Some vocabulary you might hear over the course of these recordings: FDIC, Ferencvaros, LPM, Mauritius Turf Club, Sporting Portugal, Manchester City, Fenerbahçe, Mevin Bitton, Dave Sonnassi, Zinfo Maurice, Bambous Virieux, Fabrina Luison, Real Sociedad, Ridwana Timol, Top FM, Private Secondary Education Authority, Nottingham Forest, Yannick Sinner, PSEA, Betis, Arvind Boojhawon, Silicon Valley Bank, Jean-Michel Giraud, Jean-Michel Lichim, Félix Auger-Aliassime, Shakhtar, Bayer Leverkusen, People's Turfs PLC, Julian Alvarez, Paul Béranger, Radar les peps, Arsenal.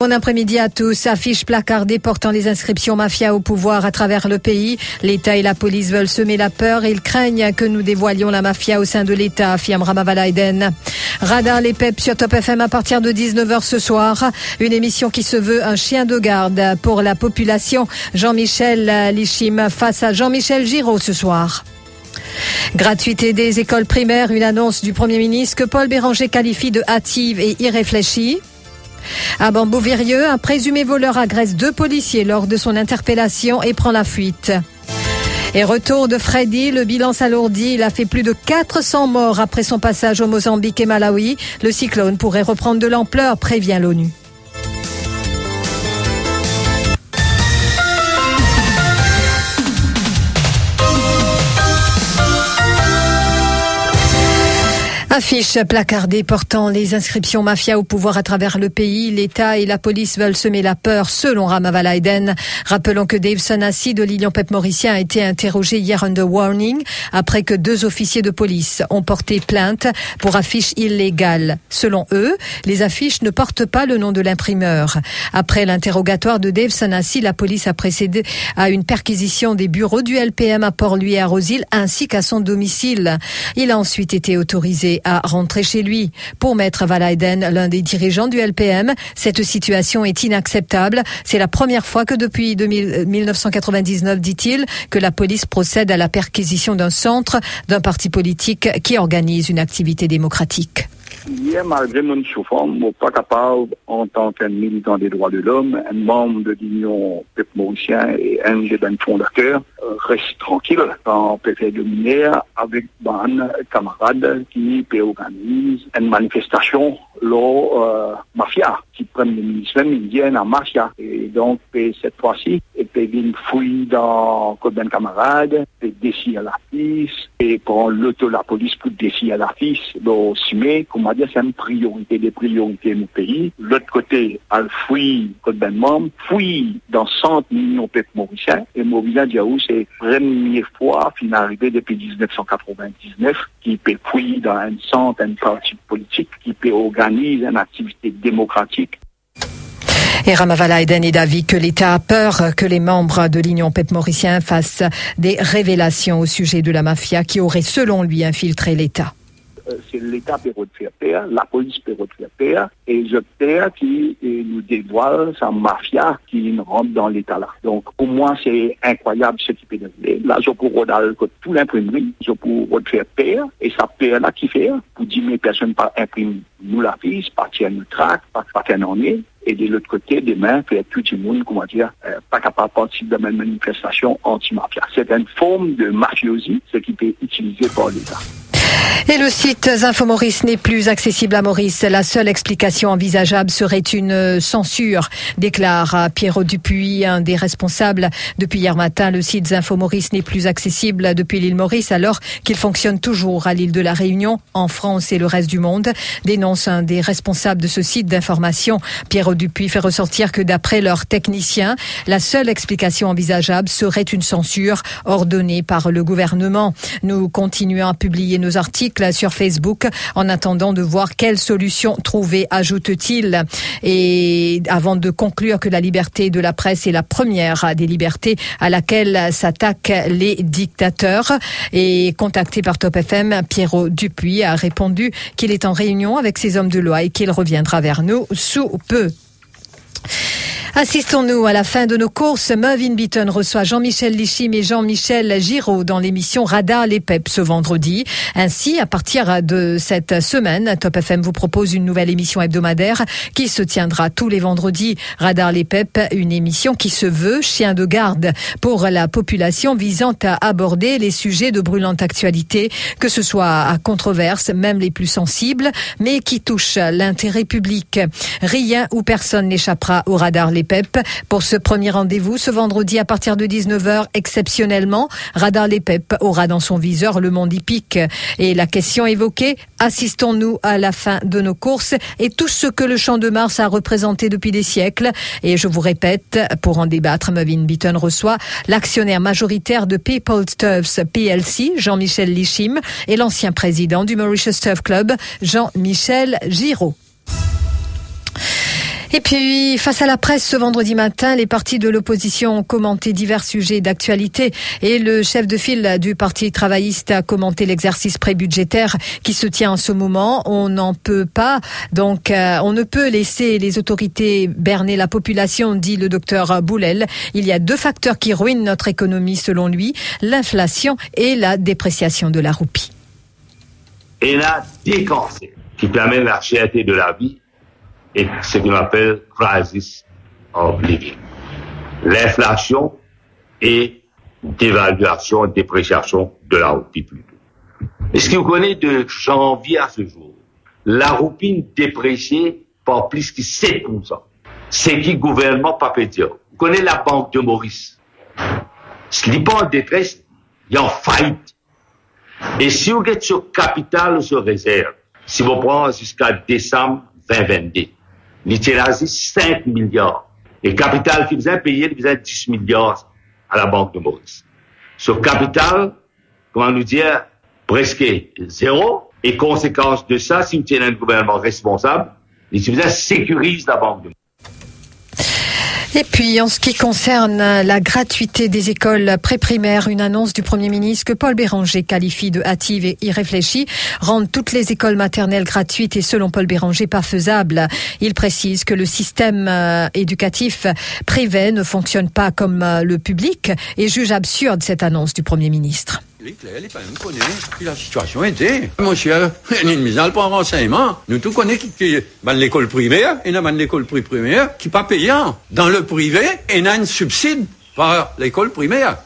Bon après-midi à tous. Affiches placardées portant les inscriptions mafia au pouvoir à travers le pays. L'État et la police veulent semer la peur et ils craignent que nous dévoilions la mafia au sein de l'État, affirme Rama Valayden. Radar les peps sur Top FM à partir de 19h ce soir. Une émission qui se veut un chien de garde pour la population. Jean-Michel Lichim face à Jean-Michel Giraud ce soir. Gratuité des écoles primaires, une annonce du Premier ministre que Paul Béranger qualifie de hâtive et irréfléchie. À Bambous Virieux, un présumé voleur agresse deux policiers lors de son interpellation et prend la fuite. Et retour de Freddy, le bilan s'alourdit. Il a fait plus de 400 morts après son passage au Mozambique et Malawi. Le cyclone pourrait reprendre de l'ampleur, prévient l'ONU. Affiches placardées portant les inscriptions mafia au pouvoir à travers le pays. L'État et la police veulent semer la peur, selon Rama Valayden. Rappelons que Dave Sonnassi de Lilian Pep Mauricien a été interrogé hier under warning après que deux officiers de police ont porté plainte pour affiches illégales. Selon eux, les affiches ne portent pas le nom de l'imprimeur. Après l'interrogatoire de Dave Sonnassi, la police a procédé à une perquisition des bureaux du LPM à Port-Louis et à Rosil ainsi qu'à son domicile. Il a ensuite été autorisé à rentrer chez lui. Pour Maître Valayden, l'un des dirigeants du LPM, cette situation est inacceptable. C'est la première fois que depuis 1999, dit-il, que la police procède à la perquisition d'un centre, d'un parti politique qui organise une activité démocratique. Hier, malgré mon souffrance, je ne suis pas capable, en tant qu'un militant des droits de l'homme, un membre de l'Union Peuple Mauricien et un des fondateurs, reste tranquille quand on fait dominer avec un camarade qui organise une manifestation la mafia, qui prennent les ministres indiens en mafia. Et donc, cette fois-ci, ils fouillent dans le code d'un camarade, ils décident à la piste, et prend l'auto la police pour décider à la piste. Donc, comment dire, c'est une priorité des priorités de mon pays. L'autre côté, elle fouille le code d'un membre, fouille dans le centre de l'Union Peuple Mauricien, et Mauricien Diaou, c'est la première fois qu'il est arrivé depuis 1999, qui peut fouiller dans un centre, un parti politique, qui peut organiser une activité démocratique. Et Rama Valayden est d'avis que l'État a peur que les membres de l'Union Peuple Mauricien fassent des révélations au sujet de la mafia qui aurait, selon lui, infiltré l'État. C'est l'État Pierrot Dupuis, la police Pierrot Dupuis, et les acteurs qui nous dévoilent sa mafia qui nous rentre dans l'État-là. Donc, pour moi, c'est incroyable ce qui peut devenir. Là, je pourrais regarder tout l'imprimerie, je pourrais faire paire, et ça paire-là qui fait, pour dire, mais personne n'imprime nous la fiche, partir à nous traque, partir à nous est. Et de l'autre côté, demain, faire tout le monde, comment dire, pas capable de participer à une manifestation anti-mafia. C'est une forme de mafiosie, ce qui peut être utilisé par l'État. Et le site Zinfo Maurice n'est plus accessible à Maurice. La seule explication envisageable serait une censure, déclare Pierrot Dupuis, un des responsables. Depuis hier matin, le site Zinfo Maurice n'est plus accessible depuis l'île Maurice, alors qu'il fonctionne toujours à l'île de la Réunion, en France et le reste du monde. Dénonce un des responsables de ce site d'information. Pierrot Dupuis fait ressortir que d'après leurs techniciens, la seule explication envisageable serait une censure ordonnée par le gouvernement. Nous continuons à publier nos articles sur Facebook en attendant de voir quelle solution trouver, ajoute-t-il. Et avant de conclure que la liberté de la presse est la première des libertés à laquelle s'attaquent les dictateurs. Et contacté par Top FM, Pierrot Dupuis a répondu qu'il est en réunion avec ses hommes de loi et qu'il reviendra vers nous sous peu. Assistons-nous à la fin de nos courses. Mevin Bitton reçoit Jean-Michel Lichim et Jean-Michel Giraud dans l'émission Radar les peps ce vendredi. Ainsi, à partir de cette semaine, Top FM vous propose une nouvelle émission hebdomadaire qui se tiendra tous les vendredis. Radar les peps, une émission qui se veut chien de garde pour la population visant à aborder les sujets de brûlante actualité, que ce soit à controverse, même les plus sensibles, mais qui touchent l'intérêt public. Rien ou personne n'échappera au Radar les peps. Pour ce premier rendez-vous, ce vendredi à partir de 19h, exceptionnellement, Radar les peps aura dans son viseur le monde hippique. Et la question évoquée, assistons-nous à la fin de nos courses et tout ce que le Champ de Mars a représenté depuis des siècles. Et je vous répète, pour en débattre, Mevin Bitton reçoit l'actionnaire majoritaire de People's Turfs PLC, Jean-Michel Lichim, et l'ancien président du Mauritius Turf Club, Jean-Michel Giraud. Et puis, face à la presse ce vendredi matin, les partis de l'opposition ont commenté divers sujets d'actualité et le chef de file du parti travailliste a commenté l'exercice prébudgétaire qui se tient en ce moment. On n'en peut pas, donc on ne peut laisser les autorités berner la population, dit le docteur Boolell. Il y a deux facteurs qui ruinent notre économie selon lui, l'inflation et la dépréciation de la roupie. Et la décancée qui permet la cherté de la vie et ce qu'on appelle crisis of living. L'inflation et dévaluation, dépréciation de la roupie plutôt. Est-ce que vous connaissez de janvier à ce jour, la roupie dépréciée par plus que 7%. C'est qui gouvernement papétier. Vous connaissez la banque de Maurice. Ce n'est pas en détresse, il en faillite. Et si vous avez ce capital ou ce réserve, si vous prenez jusqu'à décembre 2022, il a 5 milliards. Et le capital qui vous a payé, il vous a 10 milliards à la Banque de Maurice. Ce capital, comment nous dire, presque zéro. Et conséquence de ça, si vous tenez un gouvernement responsable, il vous a sécurise la Banque de Maurice. Et puis, en ce qui concerne la gratuité des écoles préprimaires, une annonce du Premier ministre que Paul Béranger qualifie de hâtive et irréfléchie, rendre toutes les écoles maternelles gratuites et selon Paul Béranger pas faisable. Il précise que le système éducatif privé ne fonctionne pas comme le public et juge absurde cette annonce du Premier ministre. Il est clair, il est pas même connu. La situation était. Monsieur, il y a une mise à l'eau en renseignement. Nous tous connaissons qu'il y a l'école primaire, il y a une école primaire qui n'est pas payant. Dans le privé, il y a un subside par l'école primaire.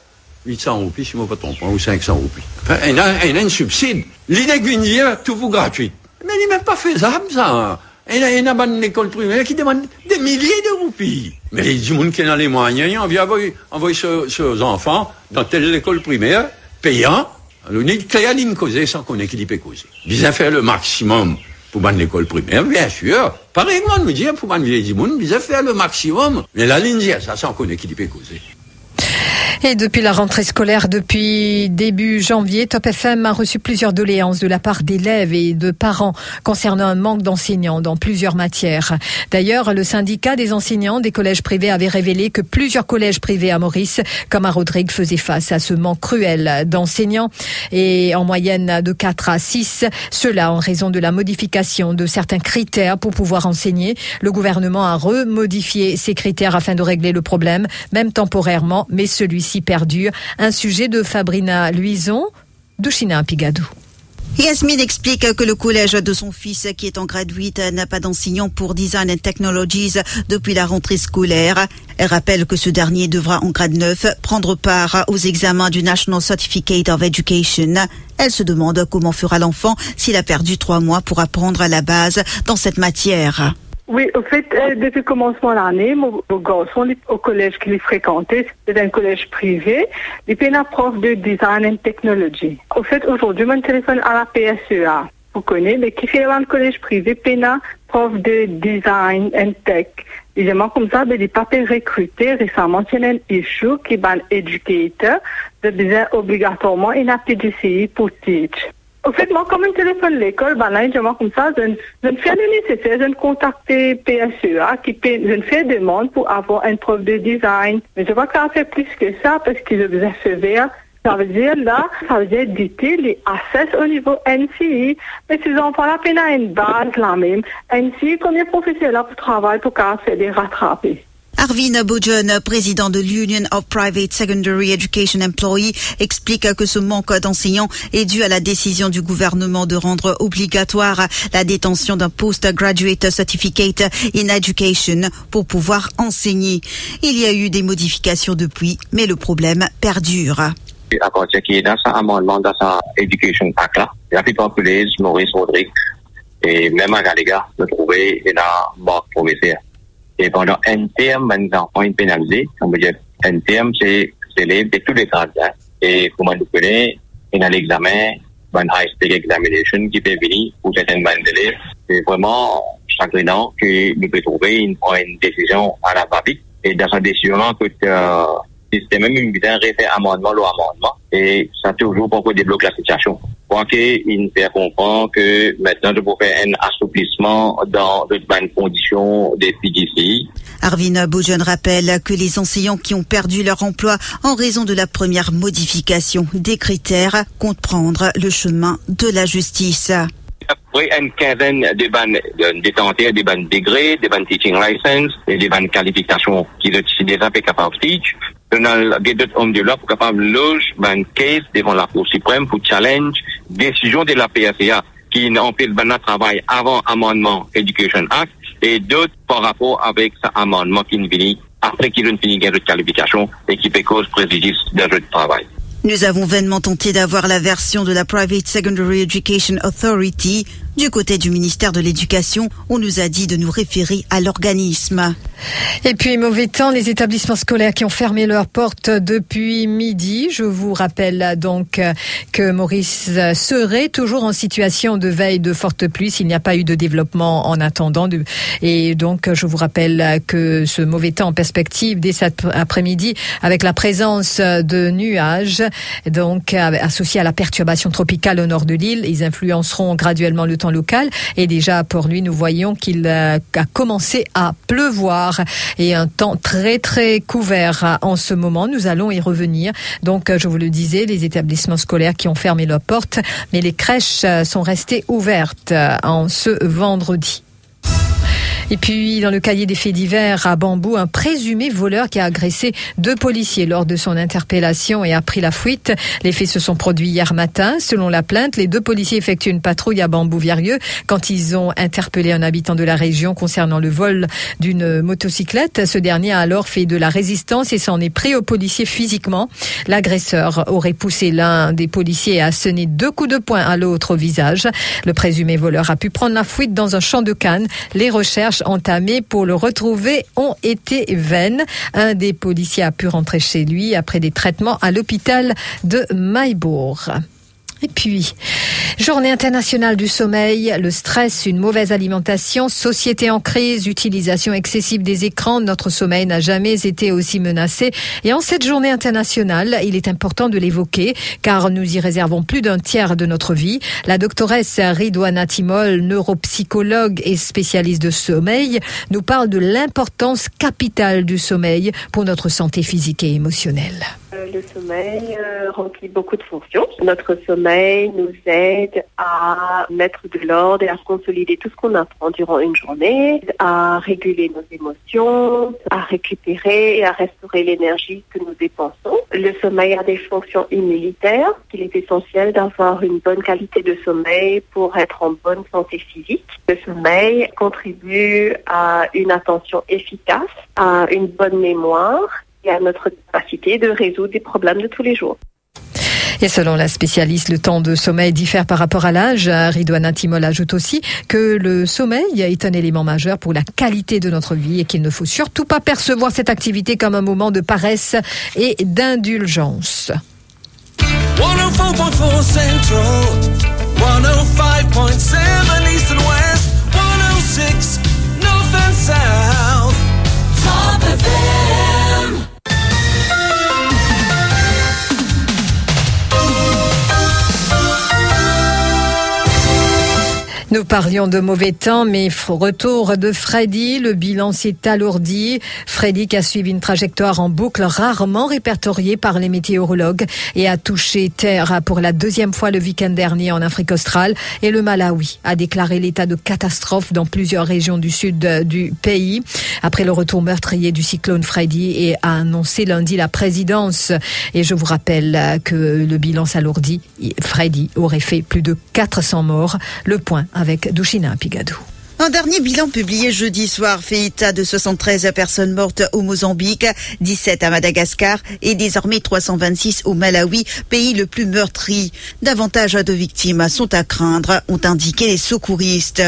800 roupies, si je ne me trompe pas, ou 500 roupies. Il y a un subside. L'idée que vous dites, tout vous gratuit. Mais il n'est même pas faisable, ça. Il y a une école primaire qui demande des milliers de roupies. Mais les gens qui ont les moyens, on vient envoyer ces enfants dans telle école primaire. Payant, on dit créaline causée sans qu'on ait qu'il y peut causer. Ils ont fait le maximum pour l'école primaire, bien sûr. Pareillement, on me dit, pour ils ont fait le maximum. Mais la ligne, ça sans qu'on ait qu'il y peut causer. Et depuis la rentrée scolaire, depuis début janvier, Top FM a reçu plusieurs doléances de la part d'élèves et de parents concernant un manque d'enseignants dans plusieurs matières. D'ailleurs, le syndicat des enseignants des collèges privés avait révélé que plusieurs collèges privés à Maurice, comme à Rodrigue, faisaient face à ce manque cruel d'enseignants et en moyenne de 4 à 6. Cela en raison de la modification de certains critères pour pouvoir enseigner. Le gouvernement a remodifié ces critères afin de régler le problème, même temporairement, mais celui-ci perdure. Un sujet de Fabrina Luison, Dushina Pigadou. Yasmine explique que le collège de son fils, qui est en grade 8, n'a pas d'enseignant pour Design and Technologies depuis la rentrée scolaire. Elle rappelle que ce dernier devra en grade 9 prendre part aux examens du National Certificate of Education. Elle se demande comment fera l'enfant s'il a perdu 3 mois pour apprendre la base dans cette matière. Oui, au fait, depuis le commencement de l'année, mon garçon, au collège qu'il fréquentait, c'était un collège privé, il était un prof de design and technology. Au fait, aujourd'hui, mon téléphone à la PSEA, vous connaissez, mais qui fait un collège privé, Pena, prof de design and tech. Évidemment, comme ça, les papiers recrutés récemment, il y a un issue qui est un éducateur, de besoin obligatoirement une PDCI pour teach. Au fait, moi, comme un téléphone de l'école, là, comme ça, je fais le nécessaire, je contacte PSEA, je fais demande pour avoir un prof de design. Mais je vois que ça fait plus que ça, parce que je vais faire, ça veut dire, là, ça veut dire, d'été, les assess au niveau NCI. Mais ces enfants-là, peine à une base, là, même. NCI, combien de professeurs, là, pour travailler, pour qu'on fasse les rattraper. Arvind Boojhawon, président de l'Union of Private Secondary Education Employees, explique que ce manque d'enseignants est dû à la décision du gouvernement de rendre obligatoire la détention d'un Postgraduate Certificate in Education pour pouvoir enseigner. Il y a eu des modifications depuis, mais le problème perdure. À partir qui est dans sa amendement, dans sa Education Act là, la plus populaire, Maurice Rodrigue, et même à Galéga, le trouver et la banque prometteur. Et pendant un terme, maintenant, on est pénalisé. On veut dire, un terme, c'est l'élève de tous les grades. Hein. Et comment vous connaissez, il y a l'examen, une high-stake examination qui peut venir pour certaines bandes d'élèves. C'est vraiment chagrinant que nous pouvons trouver une décision à la rapide. Et dans cette décision-là, c'était même une référence amendement ou amendement. Et ça toujours pour débloquer la situation. Pour qu'il nous comprend que maintenant, nous pouvons faire un assouplissement dans de bonnes conditions des PDC. Arvind Boojhawon rappelle que les enseignants qui ont perdu leur emploi en raison de la première modification des critères comptent prendre le chemin de la justice. Après une quinzaine de bannes détenteurs, de bannes degrés, de bannes teaching license, de bannes qualifications qui sont déjà capables de teach. On a d'autres hommes de loi pour capable de loger une case devant la Cour suprême pour challenge décision de la PSA qui empêche le travail avant amendement Education Act et d'autres par rapport avec cet amendement qui ne finit après qu'il ne finit qu'un autre qualification et qui peut cause préjudice d'un autre travail. Nous avons vainement tenté d'avoir la version de la Private Secondary Education Authority. Du côté du ministère de l'Éducation, on nous a dit de nous référer à l'organisme. Et puis, mauvais temps, les établissements scolaires qui ont fermé leurs portes depuis midi. Je vous rappelle donc que Maurice serait toujours en situation de veille de forte pluie s'il n'y a pas eu de développement en attendant. Et donc, je vous rappelle que ce mauvais temps en perspective dès cet après-midi avec la présence de nuages, donc associés à la perturbation tropicale au nord de l'île, ils influenceront graduellement le temps local. Et déjà à Port-Louis, nous voyons qu'il a commencé à pleuvoir et un temps très très couvert en ce moment. Nous allons y revenir. Donc, je vous le disais, les établissements scolaires qui ont fermé leurs portes, mais les crèches sont restées ouvertes en ce vendredi. Et puis, dans le cahier des faits divers à Bambous, un présumé voleur qui a agressé 2 policiers lors de son interpellation et a pris la fuite. Les faits se sont produits hier matin. Selon la plainte, les 2 policiers effectuent une patrouille à Bambous Virieux quand ils ont interpellé un habitant de la région concernant le vol d'une motocyclette. Ce dernier a alors fait de la résistance et s'en est pris aux policiers physiquement. L'agresseur aurait poussé l'un des policiers et asséné 2 coups de poing à l'autre au visage. Le présumé voleur a pu prendre la fuite dans un champ de canne. Les recherches entamées pour le retrouver ont été vaines. Un des policiers a pu rentrer chez lui après des traitements à l'hôpital de Maillebourg. Et puis, journée internationale du sommeil, le stress, une mauvaise alimentation, société en crise, utilisation excessive des écrans, notre sommeil n'a jamais été aussi menacé. Et en cette journée internationale, il est important de l'évoquer, car nous y réservons plus d'un tiers de notre vie. La doctoresse Ridwana Timol, neuropsychologue et spécialiste de sommeil, nous parle de l'importance capitale du sommeil pour notre santé physique et émotionnelle. Le sommeil remplit beaucoup de fonctions. Notre sommeil nous aide à mettre de l'ordre et à consolider tout ce qu'on apprend durant une journée, à réguler nos émotions, à récupérer et à restaurer l'énergie que nous dépensons. Le sommeil a des fonctions immunitaires. Il est essentiel d'avoir une bonne qualité de sommeil pour être en bonne santé physique. Le sommeil contribue à une attention efficace, à une bonne mémoire, et à notre capacité de résoudre des problèmes de tous les jours. Et selon la spécialiste, le temps de sommeil diffère par rapport à l'âge. Ridwana Timol ajoute aussi que le sommeil est un élément majeur pour la qualité de notre vie et qu'il ne faut surtout pas percevoir cette activité comme un moment de paresse et d'indulgence. 104.4 Central, 105.7 East and West, 106 North and South, Top FM. Nous parlions de mauvais temps, mais retour de Freddy, le bilan s'est alourdi. Freddy qui a suivi une trajectoire en boucle rarement répertoriée par les météorologues et a touché terre pour la 2e fois le week-end dernier en Afrique australe. Et le Malawi a déclaré l'état de catastrophe dans plusieurs régions du sud du pays après le retour meurtrier du cyclone Freddy et a annoncé lundi la présidence. Et je vous rappelle que le bilan s'alourdit. Freddy aurait fait plus de 400 morts. Le point avec Dushina Pigadou. Un dernier bilan publié jeudi soir fait état de 73 personnes mortes au Mozambique, 17 à Madagascar et désormais 326 au Malawi, pays le plus meurtri. Davantage de victimes sont à craindre, ont indiqué les secouristes.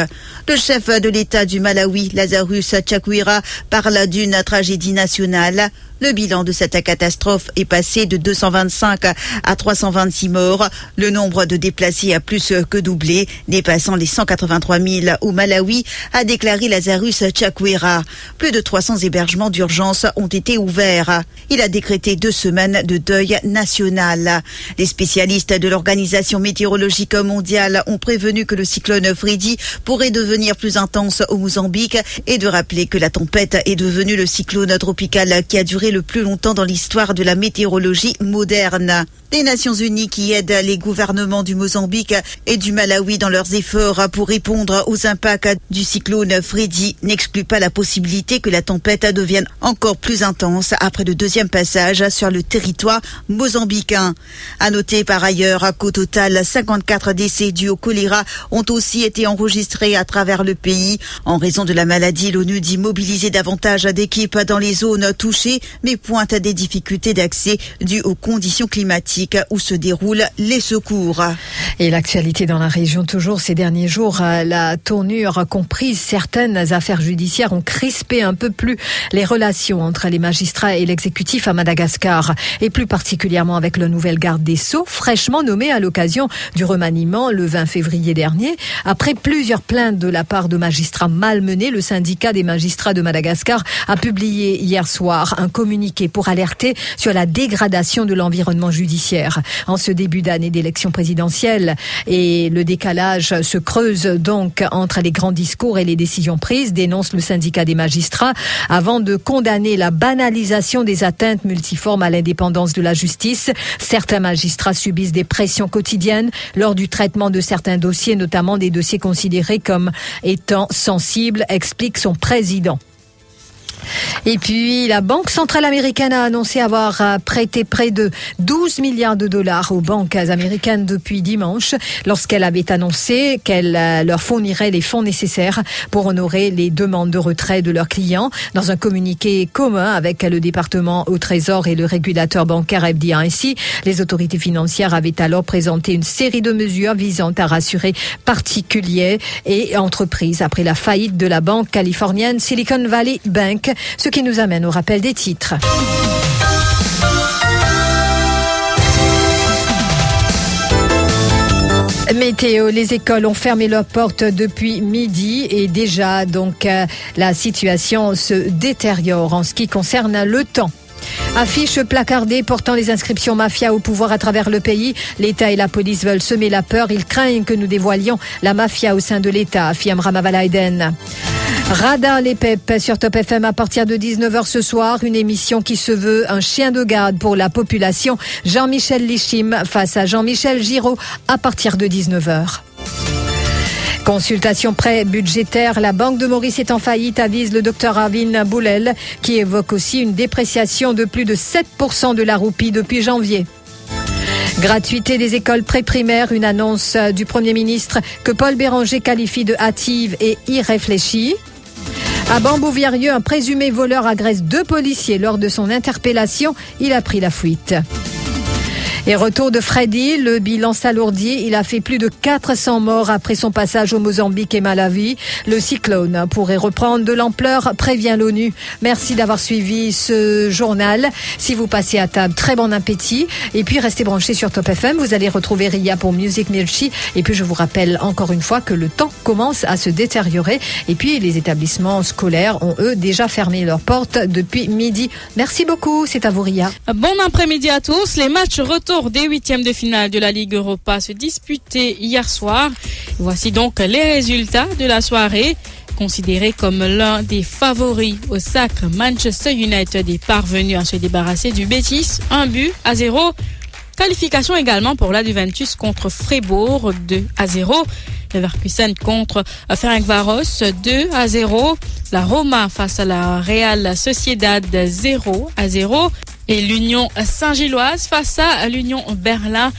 Le chef de l'État du Malawi, Lazarus Chakwera, parle d'une tragédie nationale. Le bilan de cette catastrophe est passé de 225 à 326 morts. Le nombre de déplacés a plus que doublé, dépassant les 183 000 au Malawi, a déclaré Lazarus Chakwera. Plus de 300 hébergements d'urgence ont été ouverts. Il a décrété 2 semaines de deuil national. Les spécialistes de l'Organisation météorologique mondiale ont prévenu que le cyclone Freddy pourrait devenir plus intense au Mozambique et de rappeler que la tempête est devenue le cyclone tropical qui a duré le plus longtemps dans l'histoire de la météorologie moderne. Les Nations Unies qui aident les gouvernements du Mozambique et du Malawi dans leurs efforts pour répondre aux impacts du cyclone Freddy n'excluent pas la possibilité que la tempête devienne encore plus intense après le deuxième passage sur le territoire mozambicain. À noter par ailleurs qu'au total, 54 décès dus au choléra ont aussi été enregistrés à travers le pays. En raison de la maladie, l'ONU dit mobiliser davantage d'équipes dans les zones touchées, mais pointe des difficultés d'accès dues aux conditions climatiques où se déroulent les secours. Et l'actualité dans la région, toujours ces derniers jours, la tournure comprise, certaines affaires judiciaires ont crispé un peu plus les relations entre les magistrats et l'exécutif à Madagascar, et plus particulièrement avec le nouvel garde des Sceaux, fraîchement nommé à l'occasion du remaniement le 20 février dernier. Après plusieurs plaintes de la part de magistrats malmenés, le syndicat des magistrats de Madagascar a publié hier soir un communiqué pour alerter sur la dégradation de l'environnement judiciaire. En ce début d'année d'élection présidentielle, et le décalage se creuse donc entre les grands discours et les décisions prises, dénonce le syndicat des magistrats, avant de condamner la banalisation des atteintes multiformes à l'indépendance de la justice. Certains magistrats subissent des pressions quotidiennes lors du traitement de certains dossiers, notamment des dossiers considérés comme étant sensibles, explique son président. Et puis, la Banque centrale américaine a annoncé avoir prêté près de 12 milliards de dollars aux banques américaines depuis dimanche, lorsqu'elle avait annoncé qu'elle leur fournirait les fonds nécessaires pour honorer les demandes de retrait de leurs clients. Dans un communiqué commun avec le département au Trésor et le régulateur bancaire FDIC, les autorités financières avaient alors présenté une série de mesures visant à rassurer particuliers et entreprises après la faillite de la banque californienne Silicon Valley Bank. Ce qui nous amène au rappel des titres. Météo, les écoles ont fermé leurs portes depuis midi et déjà donc la situation se détériore en ce qui concerne le temps. Affiches placardées portant les inscriptions mafia au pouvoir à travers le pays. L'État et la police veulent semer la peur. Ils craignent que nous dévoilions la mafia au sein de l'État, affirme Rama Valayden. Radar les peps sur Top FM à partir de 19h ce soir. Une émission qui se veut un chien de garde pour la population. Jean-Michel Lichim face à Jean-Michel Giraud à partir de 19h. Consultation pré-budgétaire, la Banque de Maurice est en faillite, avise le docteur Arvin Boolell, qui évoque aussi une dépréciation de plus de 7% de la roupie depuis janvier. Gratuité des écoles pré-primaires, une annonce du Premier ministre que Paul Béranger qualifie de hâtive et irréfléchie. À Bambous Virieux, un présumé voleur agresse 2 policiers. Lors de son interpellation, il a pris la fuite. Et retour de Freddy, le bilan s'alourdit. Il a fait plus de 400 morts après son passage au Mozambique et Malawi. Le cyclone pourrait reprendre de l'ampleur, prévient l'ONU. Merci d'avoir suivi ce journal. Si vous passez à table, très bon appétit. Et puis restez branchés sur Top FM. Vous allez retrouver Ria pour Music Milchi. Et puis je vous rappelle encore une fois que le temps commence à se détériorer. Et puis les établissements scolaires ont eux déjà fermé leurs portes depuis midi. Merci beaucoup, c'est à vous Ria. Bon après-midi à tous. Les matchs retournent des 8e de finale de la Ligue Europa se disputaient hier soir. Voici donc les résultats de la soirée. Considéré comme l'un des favoris au sacre, Manchester United est parvenu à se débarrasser du Betis, 1-0. Qualification également pour la Juventus contre Fribourg, 2-0. Leverkusen contre Ferencvaros, 2-0. La Roma face à la Real Sociedad, 0-0. Et l'Union Saint-Gilloise face à l'Union Berlin,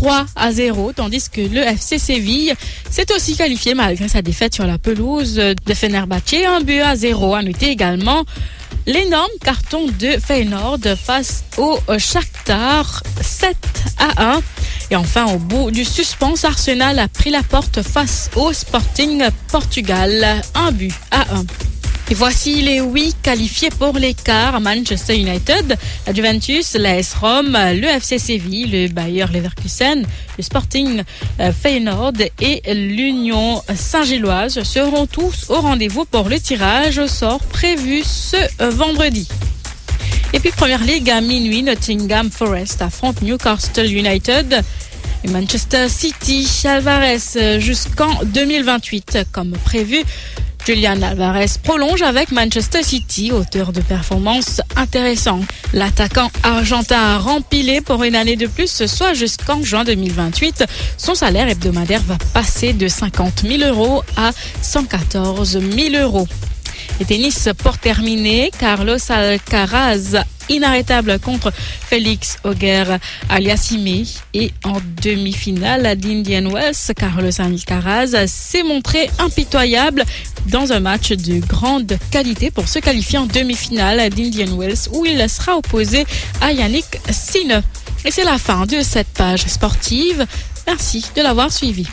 3-0, tandis que le FC Séville s'est aussi qualifié malgré sa défaite sur la pelouse de Fenerbahçe, 1-0. À noter également l'énorme carton de Feyenoord face au Shakhtar, 7-1. Et enfin, au bout du suspense, Arsenal a pris la porte face au Sporting Portugal, 1-1. Et voici les 8 qualifiés pour les quarts: Manchester United, la Juventus, l'AS Rome, le FC Séville, le Bayer Leverkusen, le Sporting Feyenoord et l'Union Saint-Gilloise seront tous au rendez-vous pour le tirage au sort prévu ce vendredi. Et puis Première Ligue, à minuit, Nottingham Forest affronte Newcastle United. Et Manchester City, Alvarez jusqu'en 2028 comme prévu. Julian Alvarez prolonge avec Manchester City, auteur de performances intéressantes. L'attaquant argentin a rempilé pour une année de plus, soit jusqu'en juin 2028. Son salaire hebdomadaire va passer de 50 000 euros à 114 000 euros. Et tennis pour terminer, Carlos Alcaraz, inarrêtable contre Félix Auger-Aliassime. Et en demi-finale à l'Indian Wells, Carlos Alcaraz s'est montré impitoyable dans un match de grande qualité pour se qualifier en demi-finale à l'Indian Wells où il sera opposé à Yannick Sinner. Et c'est la fin de cette page sportive. Merci de l'avoir suivi.